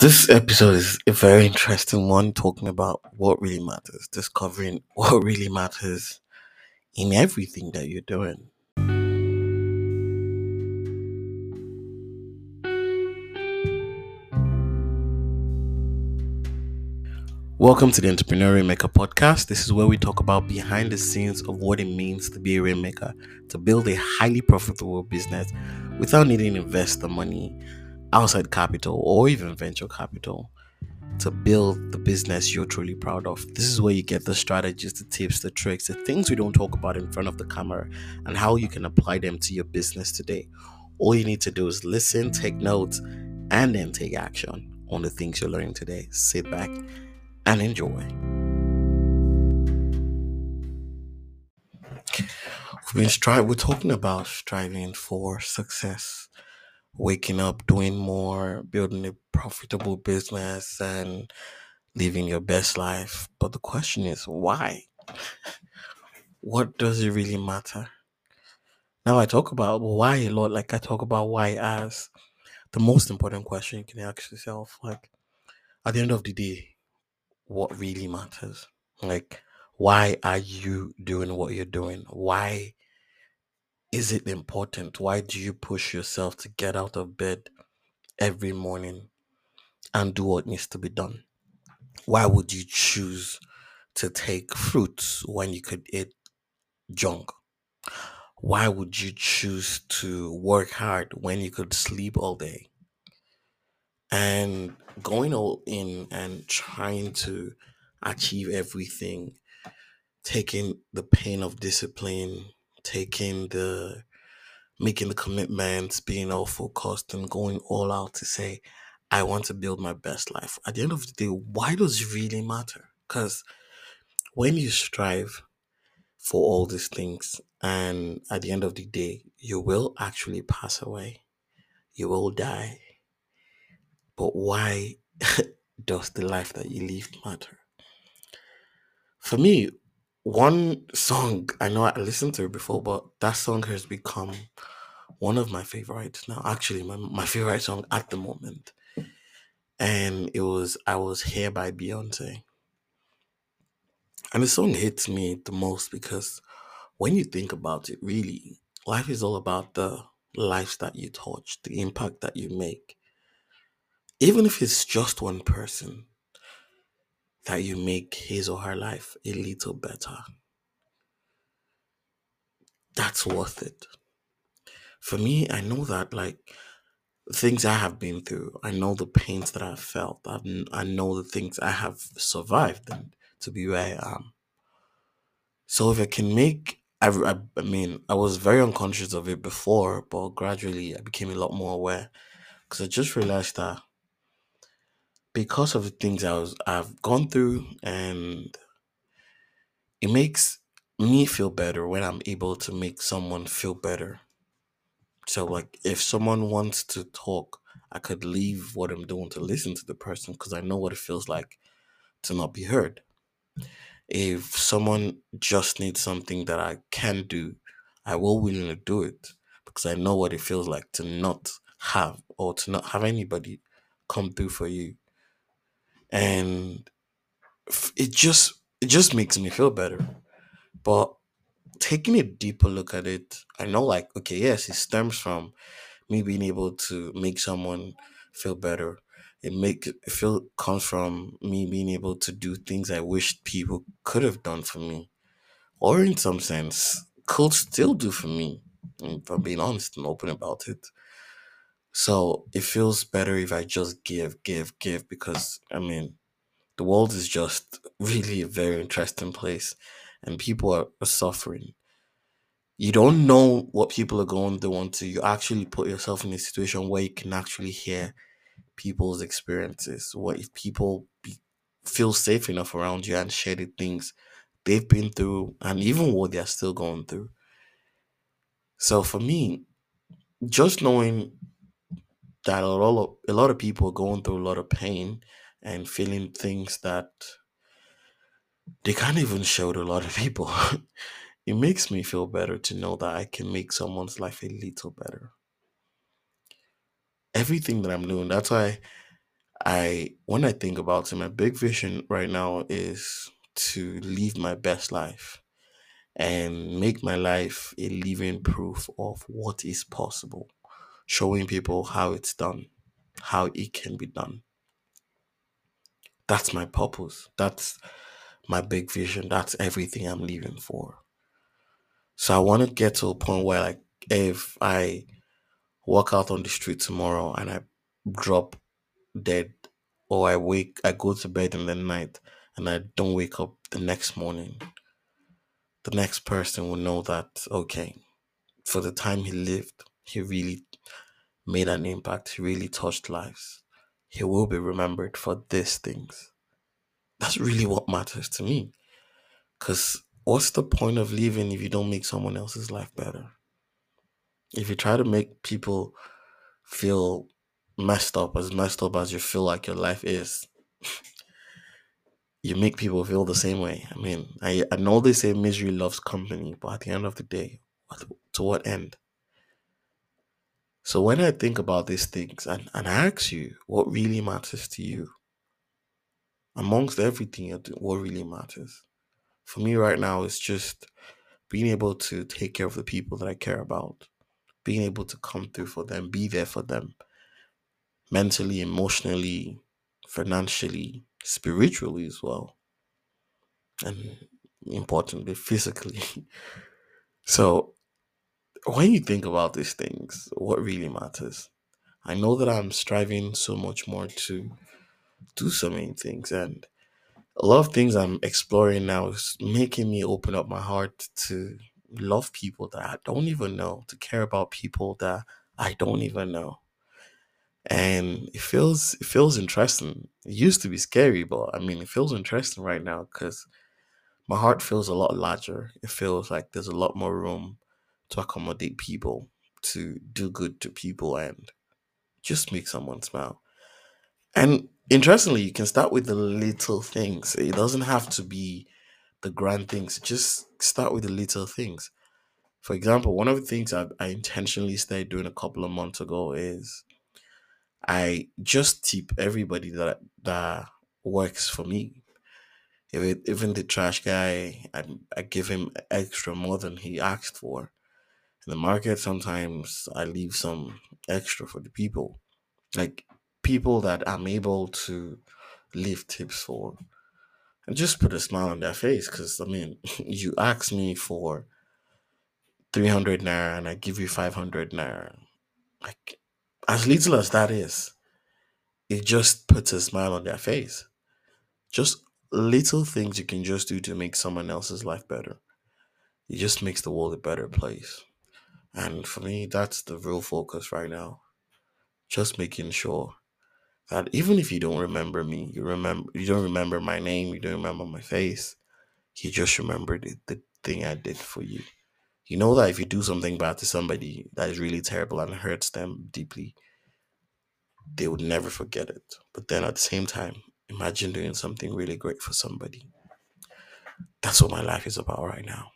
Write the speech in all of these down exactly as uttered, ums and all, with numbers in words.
This episode is a very interesting one, talking about what really matters, discovering what really matters in everything that you're doing. Welcome to the Entrepreneur Rainmaker Podcast. This is where we talk about behind the scenes of what it means to be a rainmaker, to build a highly profitable business without needing to invest the money, outside capital, or even venture capital, to build the business you're truly proud of. This is where you get the strategies, the tips, the tricks, the things we don't talk about in front of the camera, and how you can apply them to your business today. All you need to do is listen, take notes, and then take action on the things you're learning today. Sit back and enjoy. We've been stri- we're talking about striving for success. Waking up, doing more, building a profitable business, and living your best life. But the question is, why? What does it really matter? Now, I talk about why a lot. Like, I talk about why as the most important question you can ask yourself. Like, at the end of the day, what really matters? Like, why are you doing what you're doing? Why is it important? Why do you push yourself to get out of bed every morning and do what needs to be done? Why would you choose to take fruits when you could eat junk? Why would you choose to work hard when you could sleep all day? And going all in and trying to achieve everything, taking the pain of discipline, taking the making the commitments, being all focused and going all out to say, I want to build my best life. At the end of the day, why does it really matter? Because when you strive for all these things, and at the end of the day, you will actually pass away, you will die. But why does the life that you live matter? For me, one song, I know I listened to it before, but that song has become one of my favorites now. Actually, my, my favorite song at the moment. And it was I Was Here by Beyoncé. And the song hits me the most because when you think about it, really, life is all about the lives that you touch, the impact that you make. Even if it's just one person, that you make his or her life a little better. That's worth it. For me, I know that, like, things I have been through, I know the pains that I've felt, I've, I know the things I have survived and to be where I am. So if I can make, I, I, I mean, I was very unconscious of it before, but gradually I became a lot more aware because I just realized that because of the things I was, I've gone through, and it makes me feel better when I'm able to make someone feel better. So, like, if someone wants to talk, I could leave what I'm doing to listen to the person because I know what it feels like to not be heard. If someone just needs something that I can do, I will willingly do it because I know what it feels like to not have or to not have anybody come through for you. And it just it just makes me feel better. But taking a deeper look at it, I know, like, okay, yes, it stems from me being able to make someone feel better. It make it feel comes from me being able to do things I wish people could have done for me, or in some sense could still do for me, if I'm being honest and open about it. So it feels better if I just give, give, give, because, I mean, the world is just really a very interesting place and people are, are suffering. You don't know what people are going through until you actually put yourself in a situation where you can actually hear people's experiences. What if people be, feel safe enough around you and share the things they've been through and even what they're still going through? So for me, just knowing that a lot, of, a lot of people are going through a lot of pain and feeling things that they can't even show to a lot of people. It makes me feel better to know that I can make someone's life a little better. Everything that I'm doing, that's why I when I think about it, my big vision right now is to live my best life and make my life a living proof of what is possible, showing people how it's done, how it can be done. That's my purpose. That's my big vision. That's everything I'm living for. So I want to get to a point where, like, if I walk out on the street tomorrow and I drop dead, or I wake, I go to bed in the night and I don't wake up the next morning, the next person will know that, okay, for the time he lived, he really made an impact. He really touched lives. He will be remembered for these things. That's really what matters to me. Because what's the point of living if you don't make someone else's life better? If you try to make people feel messed up, as messed up as you feel like your life is, you make people feel the same way. I mean, I, I know they say misery loves company, but at the end of the day, to what end? So when I think about these things and, and I ask you, what really matters to you? Amongst everything you do, what really matters? For me right now, it's just being able to take care of the people that I care about, being able to come through for them, be there for them, mentally, emotionally, financially, spiritually as well, and importantly, physically. So when you think about these things, what really matters? I know that I'm striving so much more to do so many things, and a lot of things I'm exploring now is making me open up my heart to love people that I don't even know, to care about people that I don't even know. And it feels it feels interesting. It used to be scary, but I mean, it feels interesting right now because my heart feels a lot larger. It feels like there's a lot more room to accommodate people, to do good to people, and just make someone smile. And interestingly, you can start with the little things. It doesn't have to be the grand things. Just start with the little things. For example, one of the things I, I intentionally started doing a couple of months ago is I just tip everybody that that works for me. If it, even the trash guy, I, I give him extra more than he asked for. In the market, sometimes I leave some extra for the people, like people that I'm able to leave tips for, and just put a smile on their face. Because I mean, you ask me for three hundred naira and I give you five hundred naira. Like, as little as that is, it just puts a smile on their face. Just little things you can just do to make someone else's life better. It just makes the world a better place. And for me, that's the real focus right now. Just making sure that even if you don't remember me, you remember you don't remember my name, you don't remember my face, you just remember the, the thing I did for you. You know that if you do something bad to somebody that is really terrible and hurts them deeply, they would never forget it. But then at the same time, imagine doing something really great for somebody. That's what my life is about right now.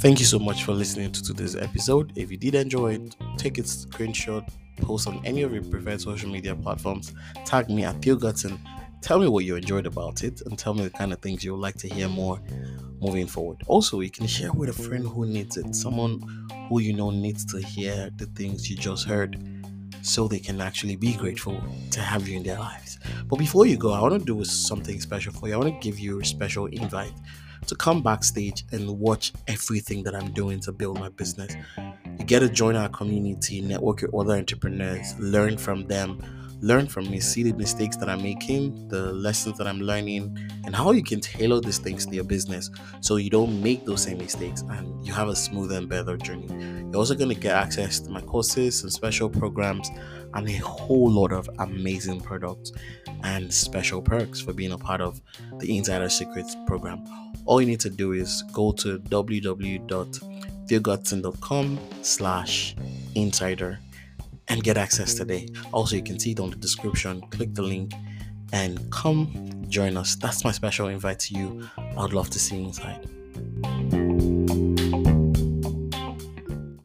Thank you so much for listening to today's episode. If you did enjoy it, take a screenshot, post on any of your preferred social media platforms, tag me at Theo Godson. Tell me what you enjoyed about it and tell me the kind of things you would like to hear more moving forward. Also, you can share with a friend who needs it, someone who you know needs to hear the things you just heard so they can actually be grateful to have you in their lives. But before you go, I want to do something special for you. I want to give you a special invite to come backstage and watch everything that I'm doing to build my business. You get to join our community, network with other entrepreneurs, learn from them, learn from me, see the mistakes that I'm making, the lessons that I'm learning, and how you can tailor these things to your business so you don't make those same mistakes and you have a smoother and better journey. You're also going to get access to my courses and special programs and a whole lot of amazing products and special perks for being a part of the Insider Secrets program. All you need to do is go to w w w dot theo godson dot com slash insider and get access today. Also, you can see it on the description. Click the link and come join us. That's my special invite to you. I'd love to see you inside.